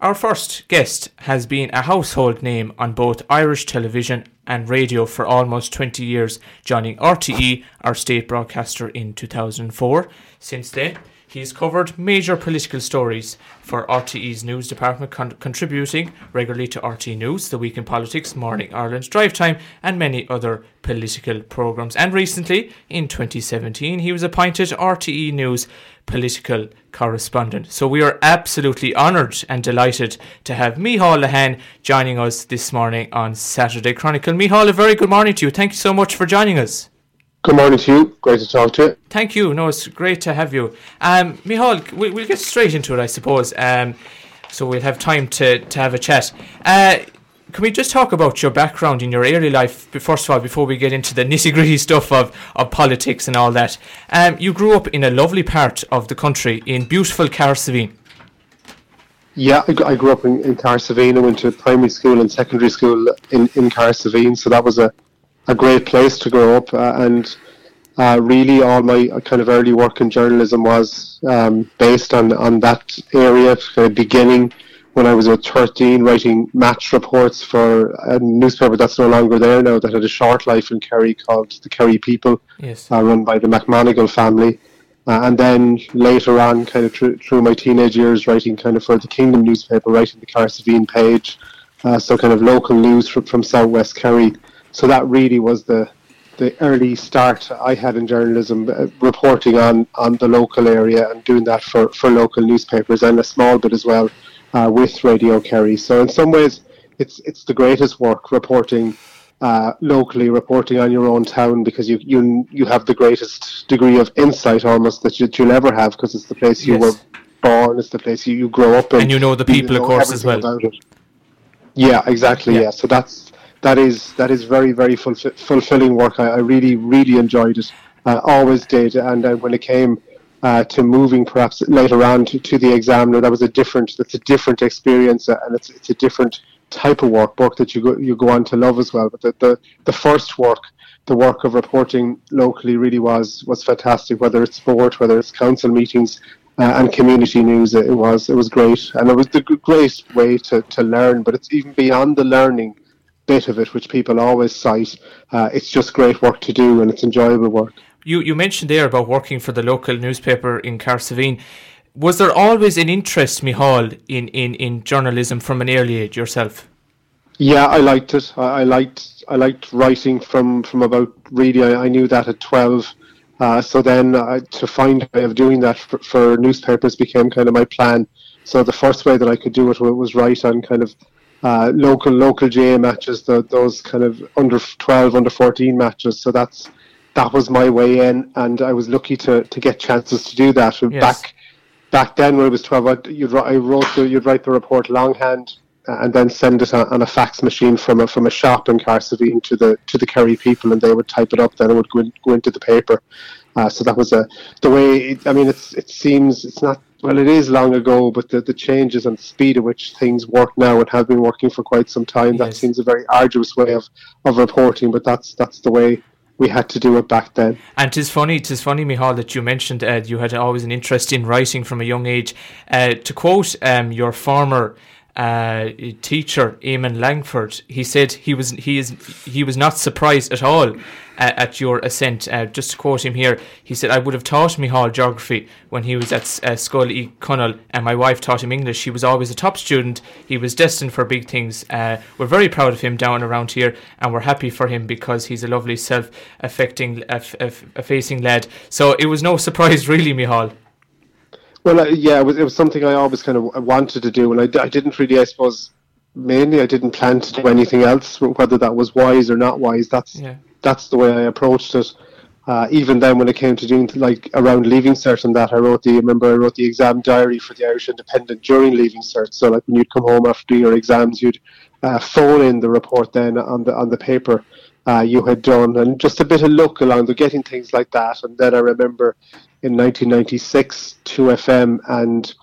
Our first guest has been a household name on both Irish television and radio for almost 20 years, joining RTE, our state broadcaster, in 2004. Since then, he's covered major political stories for RTE's news department, contributing regularly to RTE News, The Week in Politics, Morning Ireland, Drive Time, and many other political programmes. And recently, in 2017, he was appointed RTE News political correspondent. So we are absolutely honoured and delighted to have Mícheál Lehane joining us this morning on Saturday Chronicle. Mícheál, a very good morning to you. Thank you so much for joining us. Good morning to you. Great to talk to you. Thank you. No, it's great to have you. Mícheál, we'll get straight into it, I suppose. So we'll have time to have a chat. Can we just talk about your background in your early life, first of all, before we get into the nitty-gritty stuff of politics and all that? You grew up in a lovely part of the country, in beautiful Cahersiveen. Yeah, I grew up in Cahersiveen. I went to primary school and secondary school in Cahersiveen, so that was a great place to grow up. And really all my kind of early work in journalism was based on that area, kind of beginning when I was 13, writing match reports for a newspaper that's no longer there now, that had a short life in Kerry called The Kerry People, yes, run by the McMonigal family. And then later on, kind of through my teenage years, writing kind of for the Kingdom newspaper, writing the Cahersiveen page, so kind of local news from South West Kerry. So that really was the early start I had in journalism, reporting on the local area and doing that for local newspapers, and a small bit as well with Radio Kerry. So in some ways, it's the greatest work, reporting locally, reporting on your own town, because you have the greatest degree of insight almost that you'll ever have, because it's the place you yes. were born, it's the place you grow up in. And you know the people, of course, as well. Yeah, exactly, yeah. So that is very, very fulfilling work. I really, really enjoyed it. Always did, and when it came to moving perhaps later on to the Examiner, that's a different experience, and it's a different type of work that you go on to love as well. But the first work, the work of reporting locally, really was fantastic, whether it's sport, whether it's council meetings and community news. It was great, and it was the great way to learn. But it's even beyond the learning bit of it, which people always cite. It's just great work to do, and it's enjoyable work. You mentioned there about working for the local newspaper in Cahersiveen. Was there always an interest, Mícheál, in journalism from an early age yourself? Yeah, I liked it. I liked writing from about really. I knew that at 12. So then to find a way of doing that for newspapers became kind of my plan. So the first way that I could do it was write on kind of local GAA matches, those kind of under 12, under 14 matches. So that was my way in, and I was lucky to get chances to do that. Yes. Back then, when I was 12, you'd write the report longhand, and then send it on a fax machine from a shop in Cahersiveen to the Kerry People, and they would type it up. Then it would go into the paper. So that was the way. It is long ago, but the changes and the speed at which things work now and have been working for quite some time, yes, that seems a very arduous way of reporting. But that's the way we had to do it back then. And tis funny, Mícheál, that you mentioned you had always an interest in writing from a young age. To quote your former teacher, Eamon Langford, he said he was not surprised at all at your ascent. Just to quote him here, he said, "I would have taught Mícheál geography when he was at Scoil Í Conaill, and my wife taught him English. He was always a top student. He was destined for big things. We're very proud of him down around here, and we're happy for him because he's a lovely, self-affecting, effacing lad." So it was no surprise, really, Mícheál. Well, it was something I always kind of wanted to do, and I didn't really, I suppose, mainly I didn't plan to do anything else, whether that was wise or not wise. That's the way I approached it. Even then, when it came to doing, like, around Leaving Cert and that, I remember I wrote the exam diary for the Irish Independent during Leaving Cert. So, like, when you'd come home after doing your exams, you'd phone in the report then on the paper you had done, and just a bit of luck along the getting things like that. And then I remember in 1996, 2FM and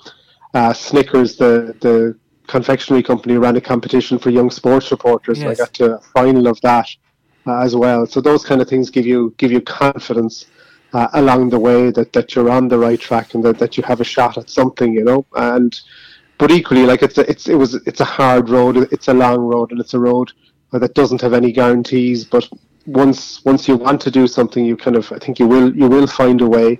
Snickers, the confectionery company, ran a competition for young sports reporters. Yes. And I got to a final of that as well. So those kind of things give you confidence along the way that you're on the right track, and that you have a shot at something, you know. And But equally, like it's a hard road, it's a long road, and it's a road that doesn't have any guarantees. But once you want to do something, you kind of, I think you will find a way.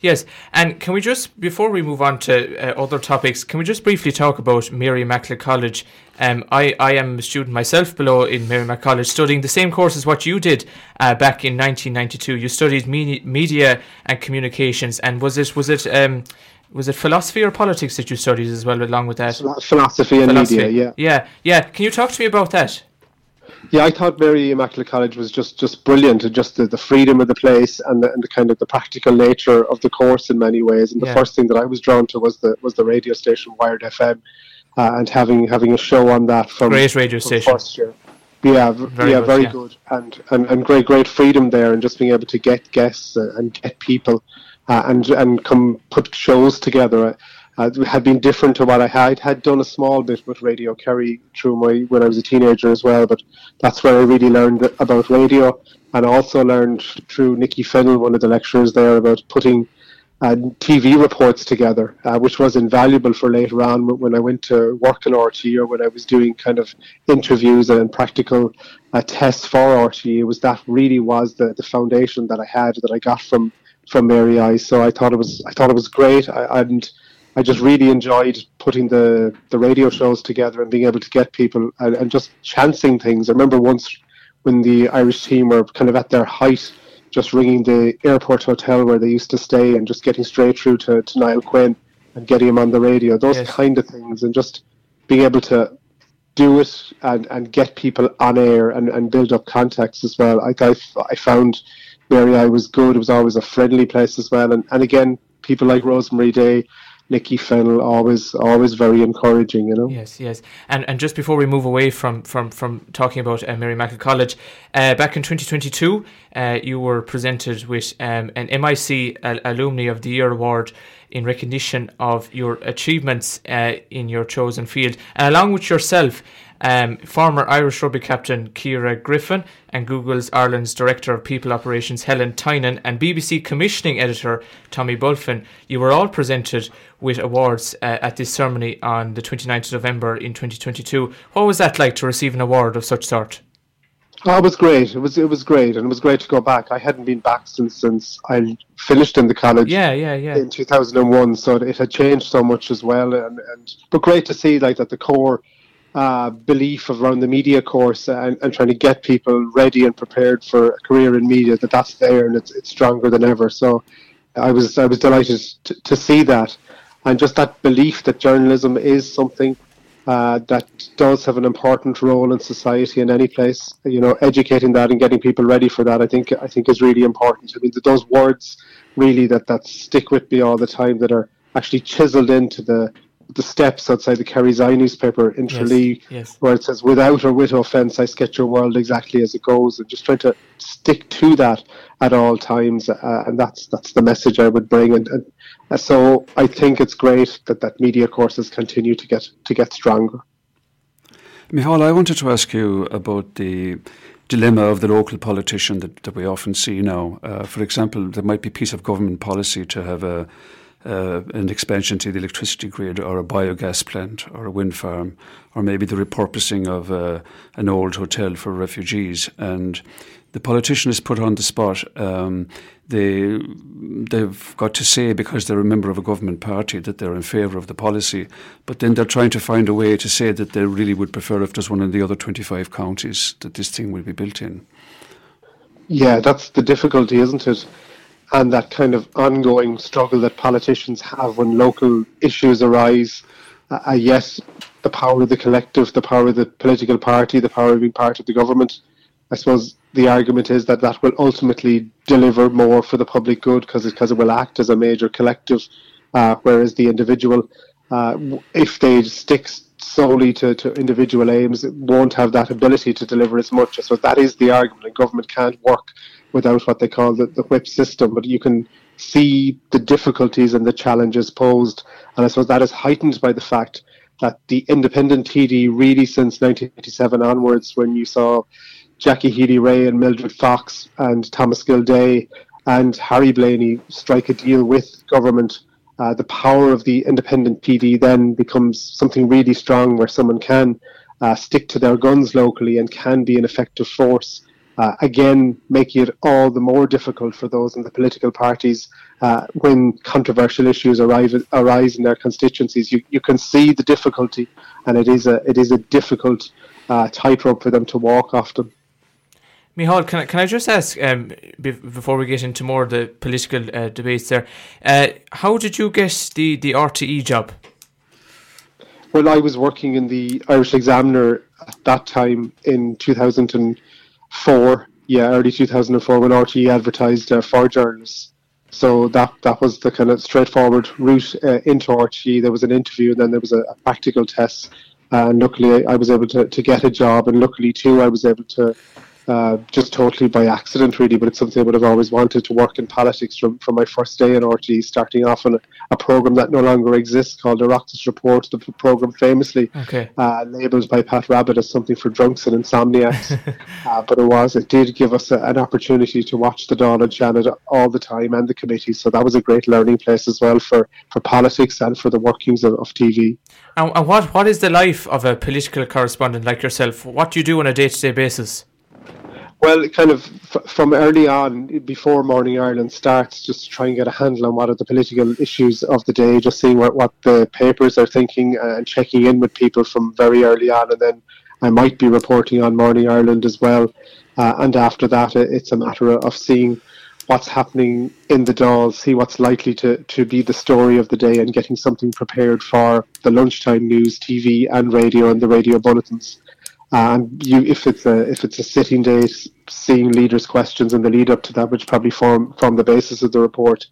Yes, and can we just, before we move on to other topics, can we just briefly talk about Mary Immaculate College? I am a student myself below in Mary Immaculate College, studying the same course as what you did back in 1992. You studied media and communications, and was it philosophy or politics that you studied as well, along with that? Philosophy and media, yeah. Can you talk to me about that? Yeah, I thought Mary Immaculate College was just brilliant, and just the freedom of the place and the kind of the practical nature of the course in many ways. And the first thing that I was drawn to was the radio station Wired FM, and having a show on that from great radio from station. First year. Yeah, very good, and great freedom there, and just being able to get guests and get people, and come put shows together. Had been different to what I had done a small bit with Radio Kerry through when I was a teenager as well, but that's where I really learned about radio, and also learned through Nicky Fennell, one of the lecturers there, about putting TV reports together, which was invaluable for later on when I went to work in RTE, or when I was doing kind of interviews and practical tests for RTE. It was that really was the foundation that I had, that I got from Mary I. So I thought it was great, and I just really enjoyed putting the radio shows together and being able to get people and just chancing things. I remember once when the Irish team were kind of at their height, just ringing the airport hotel where they used to stay and just getting straight through to Niall Quinn and getting him on the radio, those kind of things, and just being able to do it and get people on air and build up contacts as well. I found Mary I was good. It was always a friendly place as well. And again, people like Rosemary Day, Nicky Fennell, always very encouraging, you know. Yes. And just before we move away from talking about Mary Immaculate College, back in 2022, you were presented with an MIC Alumni of the Year Award in recognition of your achievements in your chosen field. And along with yourself, former Irish rugby captain Kira Griffin and Google's Ireland's Director of People Operations Helen Tynan and BBC commissioning editor Tommy Bulfin, you were all presented with awards at this ceremony on the 29th of November in 2022. What was that like to receive an award of such sort? Oh, it was great. It was great, and it was great to go back. I hadn't been back since I finished in the college. Yeah. In 2001, so it had changed so much as well, but great to see like that the core belief around the media course and trying to get people ready and prepared for a career in media, that's there, and it's stronger than ever. So I was delighted to see that, and just that belief that journalism is something that does have an important role in society in any place. You know, educating that and getting people ready for that, I think is really important. I mean, those words really that stick with me all the time, that are actually chiseled into the steps outside the Kerry's Eye newspaper in Tralee, where it says, "Without or with offence, I sketch your world exactly as it goes," and just trying to stick to that at all times, and that's the message I would bring. And so I think it's great that media courses continue to get stronger. Mícheál, I wanted to ask you about the dilemma of the local politician that we often see now. For example, there might be a piece of government policy to have an expansion to the electricity grid, or a biogas plant, or a wind farm, or maybe the repurposing of an old hotel for refugees. And the politician is put on the spot. They've got to say, because they're a member of a government party, that they're in favour of the policy, but then they're trying to find a way to say that they really would prefer, if there's one in the other 25 counties, that this thing will be built in. Yeah, that's the difficulty, isn't it? And that kind of ongoing struggle that politicians have when local issues arise. Yes, the power of the collective, the power of the political party, the power of being part of the government. I suppose the argument is that will ultimately deliver more for the public good because it will act as a major collective, whereas the individual, if they stick solely to individual aims, it won't have that ability to deliver as much. So that is the argument, and government can't work without what they call the whip system. But you can see the difficulties and the challenges posed, and I suppose that is heightened by the fact that the independent TD really since 1987 onwards, when you saw Jackie Healy-Rae and Mildred Fox and Thomas Gilday and Harry Blaney strike a deal with government The power of the independent PD then becomes something really strong, where someone can stick to their guns locally and can be an effective force, again making it all the more difficult for those in the political parties when controversial issues arise in their constituencies. You can see the difficulty, and it is a difficult tightrope for them to walk often. Mícheál, can I just ask, before we get into more of the political debates there, how did you get the RTE job? Well, I was working in the Irish Examiner at that time in 2004, early 2004, when RTE advertised for journalists. So that was the kind of straightforward route into RTE. There was an interview and then there was a practical test. And luckily, I was able to get a job. And luckily, too, I was able to... just totally by accident, really, but it's something I would have always wanted, to work in politics from my first day in RTE, starting off on a programme that no longer exists called the Roxas Report, the programme famously labelled by Pat Rabbit as something for drunks and insomniacs. But it did give us an opportunity to watch the Dáil and Shannon all the time, and the committee, so that was a great learning place as well for politics and for the workings of TV. And what is the life of a political correspondent like yourself? What do you do on a day-to-day basis? Well, kind of from early on, before Morning Ireland starts, just to try and get a handle on what are the political issues of the day, just seeing what the papers are thinking and checking in with people from very early on. And then I might be reporting on Morning Ireland as well. And after that, it's a matter of seeing what's happening in the Dáil, see what's likely to be the story of the day, and getting something prepared for the lunchtime news, TV and radio, and the radio bulletins. If it's a sitting day, seeing leaders' questions in the lead up to that, which probably form the basis of the report.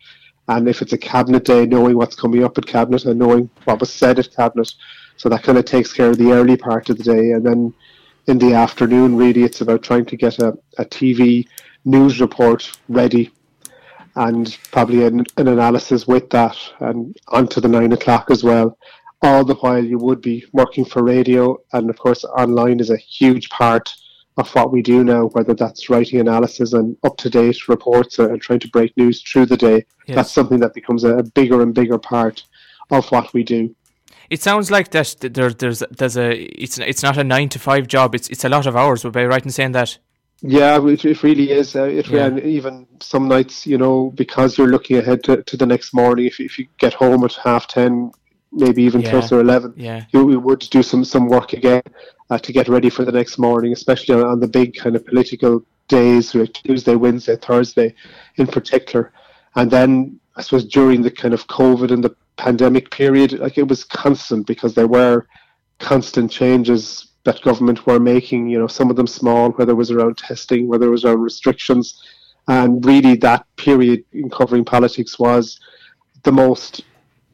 And if it's a cabinet day, knowing what's coming up at cabinet and knowing what was said at cabinet. So that kind of takes care of the early part of the day. And then in the afternoon, really, it's about trying to get a TV news report ready, and probably an analysis with that, and onto the 9 o'clock as well. All the while you would be working for radio, and of course online is a huge part of what we do now, whether that's writing analysis and up-to-date reports and trying to break news through the day. Yes. That's something that becomes a bigger and bigger part of what we do. It sounds like that it's not a 9-to-5 job, it's a lot of hours. Would I be right in saying that? Yeah, it really is. And even some nights, you know, because you're looking ahead to the next morning, if you get home at 10:30, maybe even closer to 11, we would do some work again to get ready for the next morning, especially on the big kind of political days, like Tuesday, Wednesday, Thursday in particular. And then I suppose during the kind of COVID and the pandemic period, like it was constant, because there were constant changes that government were making, you know, some of them small, whether it was around testing, whether it was around restrictions. And really that period in covering politics was the most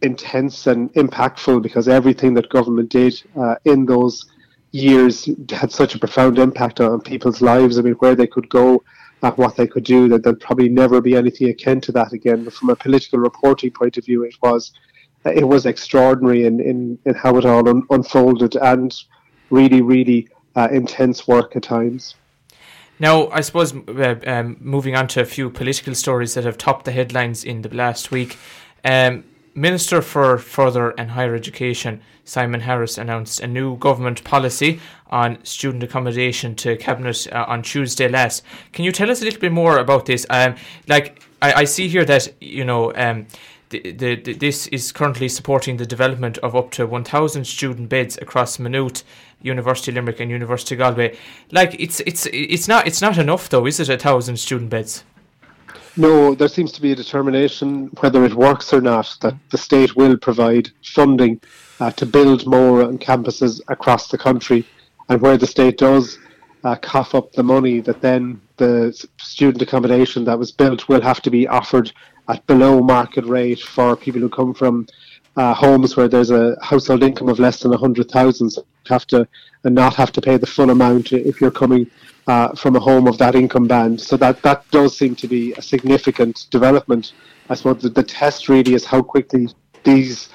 intense and impactful, because everything that government did in those years had such a profound impact on people's lives. I mean, where they could go, what they could do, that there'll probably never be anything akin to that again. But from a political reporting point of view, it was extraordinary in how it all unfolded, and really, really intense work at times. Now, I suppose moving on to a few political stories that have topped the headlines in the last week. Minister for Further and Higher Education, Simon Harris, announced a new government policy on student accommodation to Cabinet on Tuesday last. Can you tell us a little bit more about this? I see here that, you know, this is currently supporting the development of up to 1,000 student beds across Maynooth, University of Limerick and University of Galway. It's not enough though, is it, 1,000 student beds? No, there seems to be a determination, whether it works or not, that the state will provide funding to build more on campuses across the country. And where the state does cough up the money, that then the student accommodation that was built will have to be offered at below market rate for people who come from homes where there's a household income of less than 100,000, so not have to pay the full amount if you're coming from a home of that income band. So that does seem to be a significant development. I suppose the test really is how quickly these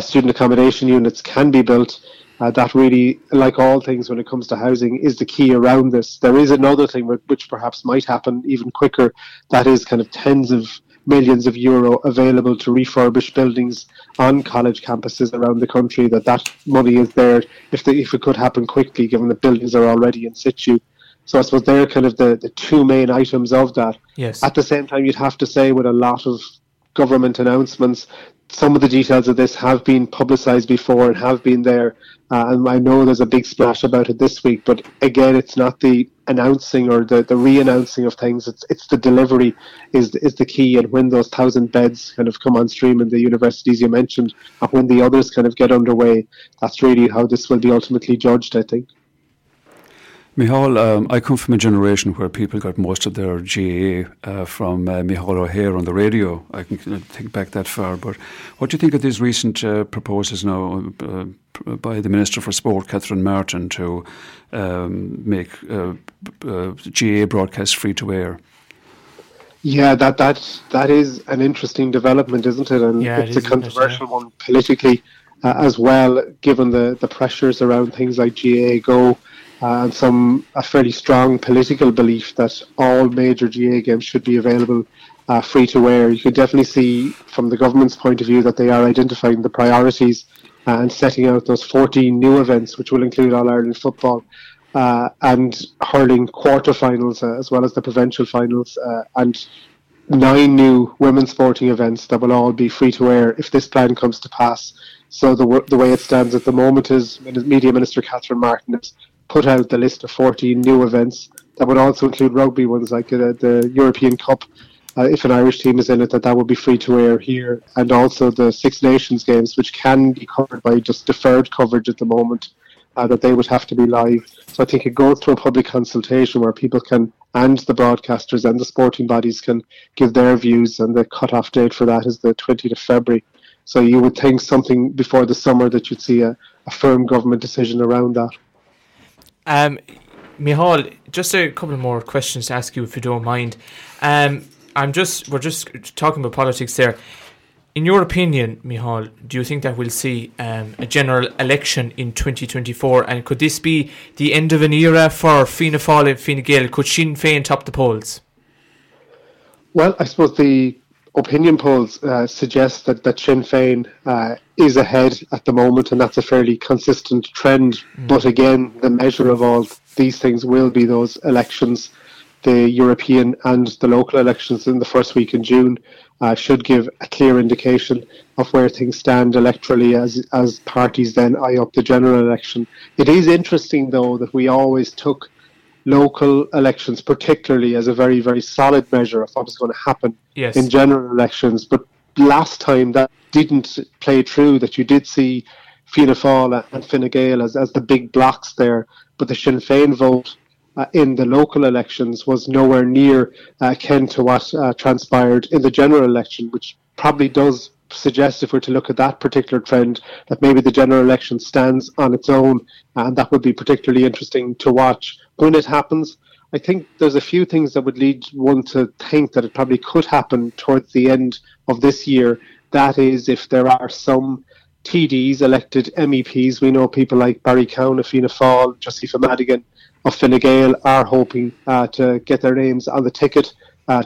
student accommodation units can be built. That really, like all things when it comes to housing, is the key around this. There is another thing which perhaps might happen even quicker, that is kind of tens of millions of euro available to refurbish buildings on college campuses around the country, that money is there if it could happen quickly, given that buildings are already in situ. So I suppose they're kind of the two main items of that. Yes. At the same time, you'd have to say, with a lot of government announcements, some of the details of this have been publicised before and have been there. And I know there's a big splash about it this week, but again, it's not the announcing or the re-announcing of things. It's the delivery is the key, and when those 1,000 beds kind of come on stream in the universities you mentioned, and when the others kind of get underway, that's really how this will be ultimately judged, I think. Mícheál, I come from a generation where people got most of their GAA from Mícheál O'Hare on the radio. I can think back that far. But what do you think of these recent proposals now by the Minister for Sport, Catherine Martin, to make GAA broadcasts free to air? Yeah, that is an interesting development, isn't it? And yeah, it's a controversial one politically as well, given the pressures around things like GAA Go. And a fairly strong political belief that all major GAA games should be available free to air. You can definitely see from the government's point of view that they are identifying the priorities and setting out those 14 new events, which will include All-Ireland football and hurling quarterfinals as well as the provincial finals and 9 new women's sporting events that will all be free to air if this plan comes to pass. So the way it stands at the moment is Media Minister Catherine Martin is put out the list of 14 new events that would also include rugby ones like the European Cup. If an Irish team is in it, that would be free to air here, and also the Six Nations games, which can be covered by just deferred coverage at the moment, that they would have to be live. So I think it goes to a public consultation where people can, and the broadcasters and the sporting bodies can give their views, and the cut-off date for that is the 20th of February. So you would think something before the summer that you'd see a firm government decision around that. Mícheál, just a couple more questions to ask you, if you don't mind. We're just talking about politics there. In your opinion, Mícheál, do you think that we'll see a general election in 2024? And could this be the end of an era for Fianna Fáil and Fine Gael? Could Sinn Féin top the polls? Well, I suppose the opinion polls suggest that Sinn Féin is ahead at the moment, and that's a fairly consistent trend. Mm. But again, the measure of all these things will be those elections. The European and the local elections in the first week in June should give a clear indication of where things stand electorally as parties then eye up the general election. It is interesting, though, that we always took local elections particularly as a very, very solid measure of what was going to happen in general elections. But last time that didn't play true, that you did see Fianna Fáil and Fine Gael as the big blocks there, but the Sinn Féin vote in the local elections was nowhere near akin to what transpired in the general election, which probably does suggest, if we're to look at that particular trend, that maybe the general election stands on its own, and that would be particularly interesting to watch when it happens. I think there's a few things that would lead one to think that it probably could happen towards the end of this year. That is, if there are some TDs, elected MEPs, we know people like Barry Cowan of Fianna Fáil, Josephine Madigan of Fine Gael are hoping to get their names on the ticket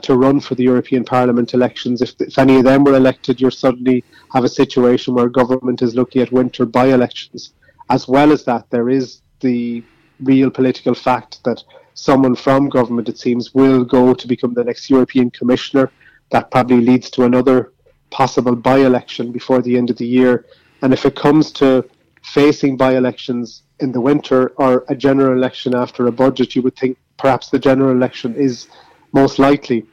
to run for the European Parliament elections. If any of them were elected, you'll suddenly have a situation where government is looking at winter by-elections. As well as that, there is the real political fact that someone from government, it seems, will go to become the next European Commissioner. That probably leads to another possible by-election before the end of the year. And if it comes to facing by-elections in the winter or a general election after a budget, you would think perhaps the general election is most likely.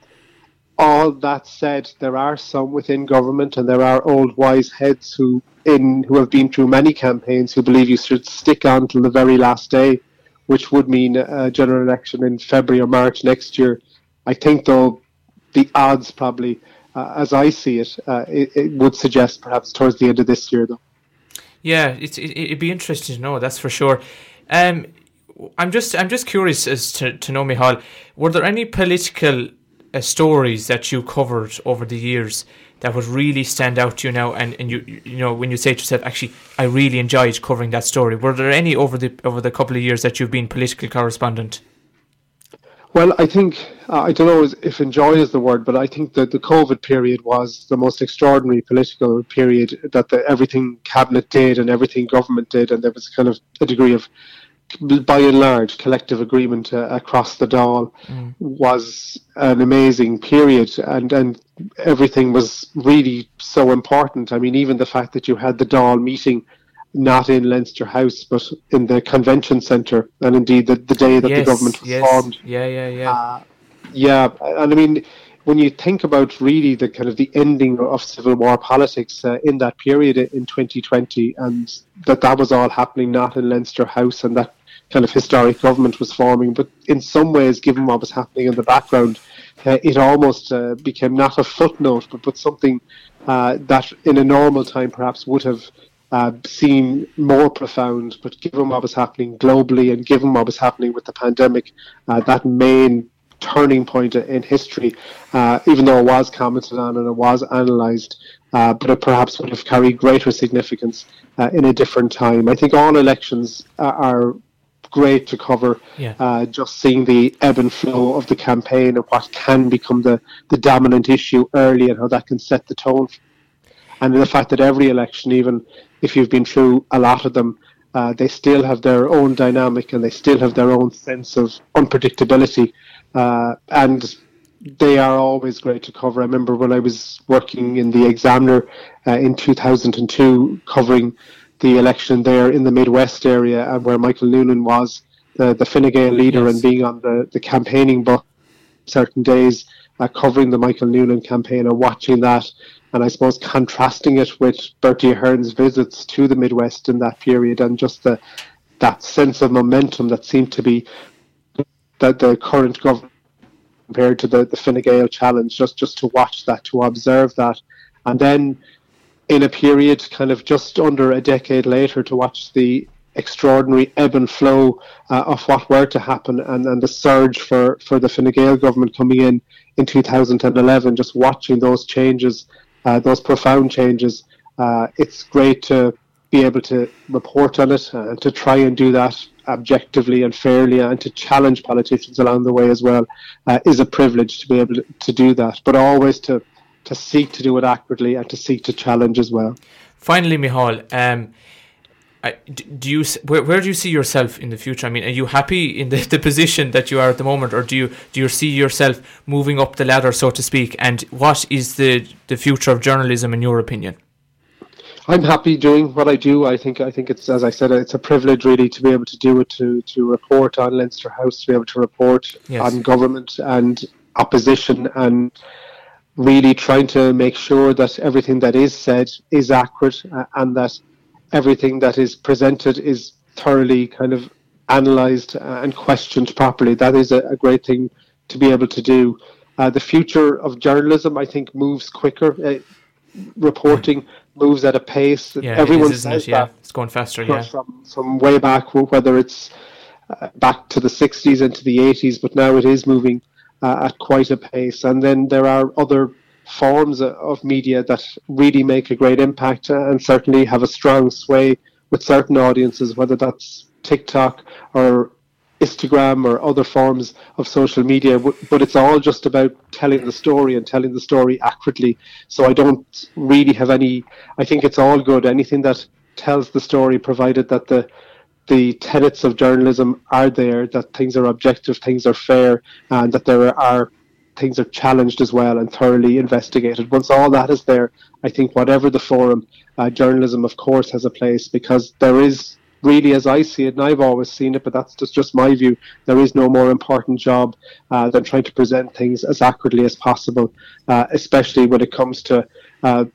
All that said, there are some within government, and there are old wise heads who have been through many campaigns who believe you should stick on till the very last day, which would mean a general election in February or March next year. I think, though, the odds probably, as I see it, it would suggest perhaps towards the end of this year, though. Yeah, it'd be interesting to know, that's for sure. I'm just curious as to know, Mícheál, were there any political stories that you covered over the years that would really stand out to you now? And you know, when you say to yourself, actually, I really enjoyed covering that story. Were there any over the couple of years that you've been political correspondent? Well, I think, I don't know if enjoy is the word, but I think that the COVID period was the most extraordinary political period that everything cabinet did and everything government did, and there was kind of a degree of, by and large, collective agreement across the Dáil. Was an amazing period, and everything was really so important. I mean, even the fact that you had the Dáil meeting not in Leinster House, but in the convention centre, and indeed the day that the government was formed. And I mean, when you think about really the kind of the ending of civil war politics in that period in 2020, and that was all happening not in Leinster House, and that kind of historic government was forming, but in some ways, given what was happening in the background, it almost became not a footnote, but something that in a normal time perhaps would have seen more profound, but given what was happening globally and given what was happening with the pandemic, that main turning point in history, even though it was commented on and it was analysed, but it perhaps would have carried greater significance in a different time. I think all elections are great to cover, just seeing the ebb and flow of the campaign and what can become the dominant issue early and how that can set the tone. And the fact that every election, even if you've been through a lot of them, they still have their own dynamic and they still have their own sense of unpredictability. And they are always great to cover. I remember when I was working in the Examiner in 2002, covering the election there in the Midwest area, and where Michael Noonan was the Fine Gael leader, and being on the campaigning bus certain days, covering the Michael Noonan campaign and watching that. And I suppose contrasting it with Bertie Ahern's visits to the Midwest in that period, and just that sense of momentum that seemed to be that the current government compared to the Fine Gael challenge, just to watch that, to observe that. And then in a period kind of just under a decade later, to watch the extraordinary ebb and flow of what were to happen, and the surge for the Fine Gael government coming in 2011, just watching those changes, those profound changes. It's great to be able to report on it and to try and do that objectively and fairly, and to challenge politicians along the way as well, is a privilege to be able to do that, but always to seek to do it accurately and to seek to challenge as well. Finally, Mícheál, where do you see yourself in the future? I mean, are you happy in the position that you are at the moment, or do you see yourself moving up the ladder, so to speak? And what is the future of journalism, in your opinion? I'm happy doing what I do. I think it's, as I said, it's a privilege really to be able to do it, to report on Leinster House, to be able to report on government and opposition, and really trying to make sure that everything that is said is accurate, and that everything that is presented is thoroughly kind of analysed and questioned properly. That is a great thing to be able to do. The future of journalism, I think, moves quicker. Reporting moves at a pace. Everyone says that. It's going faster, From way back, whether it's back to the 60s and to the 80s, but now it is moving at quite a pace. And then there are other forms of media that really make a great impact and certainly have a strong sway with certain audiences, whether that's TikTok or Instagram or other forms of social media, but it's all just about telling the story and telling the story accurately. So I don't really have any, I think it's all good, anything that tells the story, provided that the tenets of journalism are there, that things are objective, things are fair, and that there are things are challenged as well and thoroughly investigated. Once all that is there, I think whatever the forum, journalism of course has a place, because there is really, as I see it, and I've always seen it, but that's just my view, there is no more important job than trying to present things as accurately as possible, especially when it comes to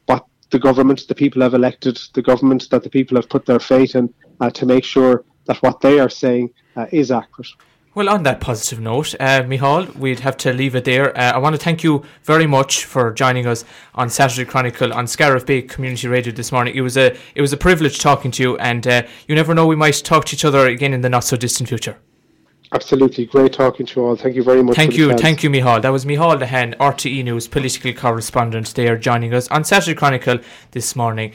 what the government, the people have elected, the government that the people have put their faith in, to make sure that what they are saying is accurate. Well, on that positive note, Mícheál, we'd have to leave it there. I want to thank you very much for joining us on Saturday Chronicle on Scariff Bay Community Radio this morning. It was a privilege talking to you, and you never know, we might talk to each other again in the not-so-distant future. Absolutely. Great talking to you all. Thank you very much. Thank you, Mícheál. That was Mícheál Lehane, RTE News political correspondent there, joining us on Saturday Chronicle this morning.